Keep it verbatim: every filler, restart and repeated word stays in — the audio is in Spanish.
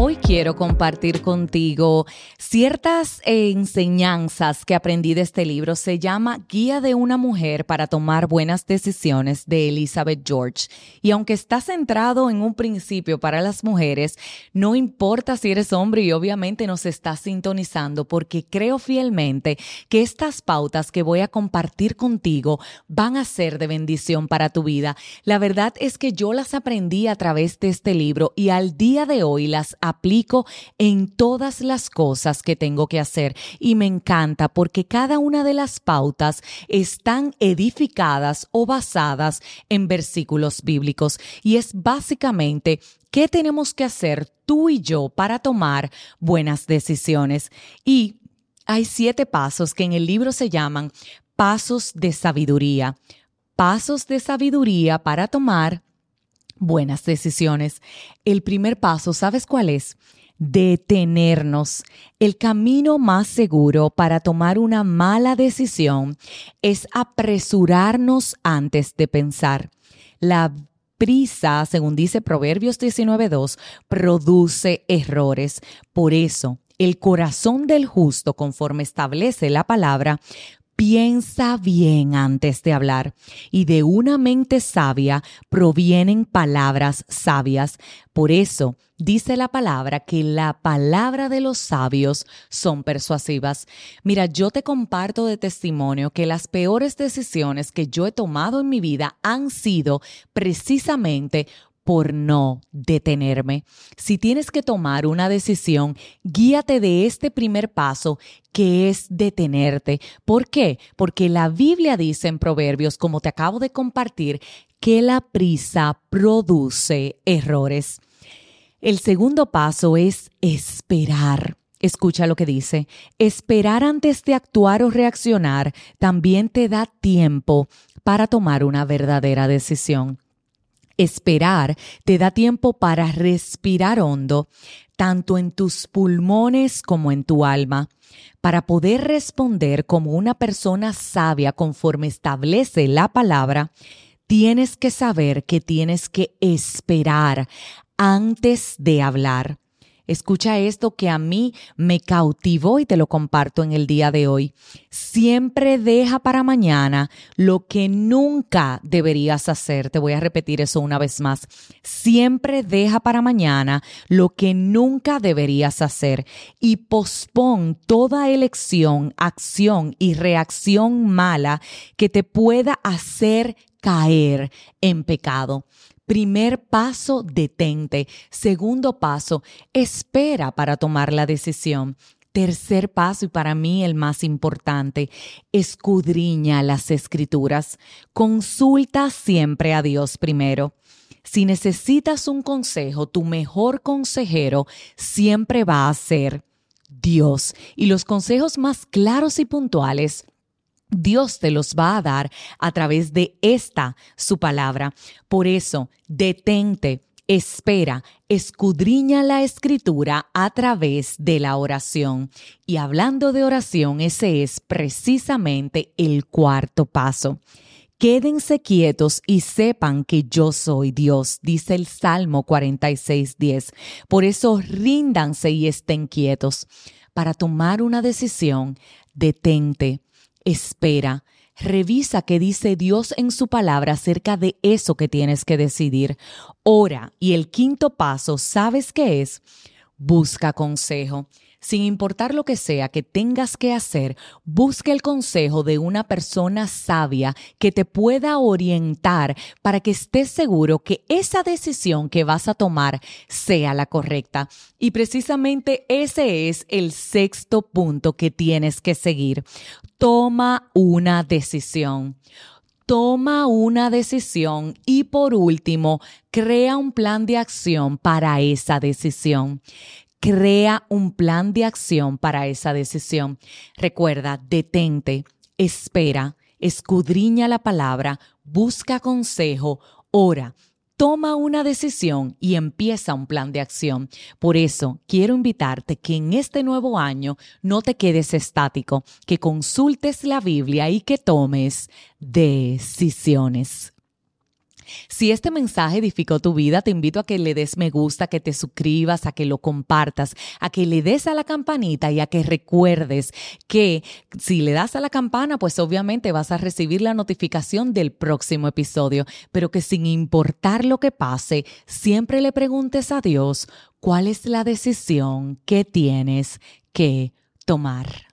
Hoy quiero compartir contigo ciertas eh, enseñanzas que aprendí de este libro. Se llama Guía de una mujer para tomar buenas decisiones, de Elizabeth George. Y aunque está centrado en un principio para las mujeres, no importa si eres hombre y obviamente nos estás sintonizando, porque creo fielmente que estas pautas que voy a compartir contigo van a ser de bendición para tu vida. La verdad es que yo las aprendí a través de este libro y al día de hoy las aplico en todas las cosas que tengo que hacer, y me encanta porque cada una de las pautas están edificadas o basadas en versículos bíblicos, y es básicamente qué tenemos que hacer tú y yo para tomar buenas decisiones. Y hay siete pasos que en el libro se llaman pasos de sabiduría, pasos de sabiduría para tomar buenas decisiones. El primer paso, ¿sabes cuál es? Detenernos. El camino más seguro para tomar una mala decisión es apresurarnos antes de pensar. La prisa, según dice Proverbios diecinueve dos, produce errores. Por eso, el corazón del justo, conforme establece la palabra, piensa bien antes de hablar, y de una mente sabia provienen palabras sabias. Por eso dice la palabra que la palabra de los sabios son persuasivas. Mira, yo te comparto de testimonio que las peores decisiones que yo he tomado en mi vida han sido precisamente por no detenerme. Si tienes que tomar una decisión, guíate de este primer paso, que es detenerte. ¿Por qué? Porque la Biblia dice en Proverbios, como te acabo de compartir, que la prisa produce errores. El segundo paso es esperar. Escucha lo que dice. Esperar antes de actuar o reaccionar también te da tiempo para tomar una verdadera decisión. Esperar te da tiempo para respirar hondo, tanto en tus pulmones como en tu alma, para poder responder como una persona sabia conforme establece la palabra. Tienes que saber que tienes que esperar antes de hablar. Escucha esto que a mí me cautivó y te lo comparto en el día de hoy. Siempre deja para mañana lo que nunca deberías hacer. Te voy a repetir eso una vez más. Siempre deja para mañana lo que nunca deberías hacer y pospón toda elección, acción y reacción mala que te pueda hacer caer en pecado. Primer paso, detente. Segundo paso, espera para tomar la decisión. Tercer paso, y para mí el más importante, escudriña las Escrituras. Consulta siempre a Dios primero. Si necesitas un consejo, tu mejor consejero siempre va a ser Dios. Y los consejos más claros y puntuales, Dios te los va a dar a través de esta, su palabra. Por eso, detente, espera, escudriña la Escritura a través de la oración. Y hablando de oración, ese es precisamente el cuarto paso. Quédense quietos y sepan que yo soy Dios, dice el Salmo cuarenta y seis diez. Por eso, ríndanse y estén quietos. Para tomar una decisión, detente. Espera, revisa qué dice Dios en su palabra acerca de eso que tienes que decidir. Ora, y el quinto paso, ¿sabes qué es? Busca consejo. Sin importar lo que sea que tengas que hacer, busca el consejo de una persona sabia que te pueda orientar para que estés seguro que esa decisión que vas a tomar sea la correcta. Y precisamente ese es el sexto punto que tienes que seguir. Toma una decisión. Toma una decisión y, por último, crea un plan de acción para esa decisión. Crea un plan de acción para esa decisión. Recuerda, detente, espera, escudriña la palabra, busca consejo, ora, toma una decisión y empieza un plan de acción. Por eso, quiero invitarte que en este nuevo año no te quedes estático, que consultes la Biblia y que tomes decisiones. Si este mensaje edificó tu vida, te invito a que le des me gusta, que te suscribas, a que lo compartas, a que le des a la campanita y a que recuerdes que si le das a la campana, pues obviamente vas a recibir la notificación del próximo episodio, pero que sin importar lo que pase, siempre le preguntes a Dios, ¿cuál es la decisión que tienes que tomar?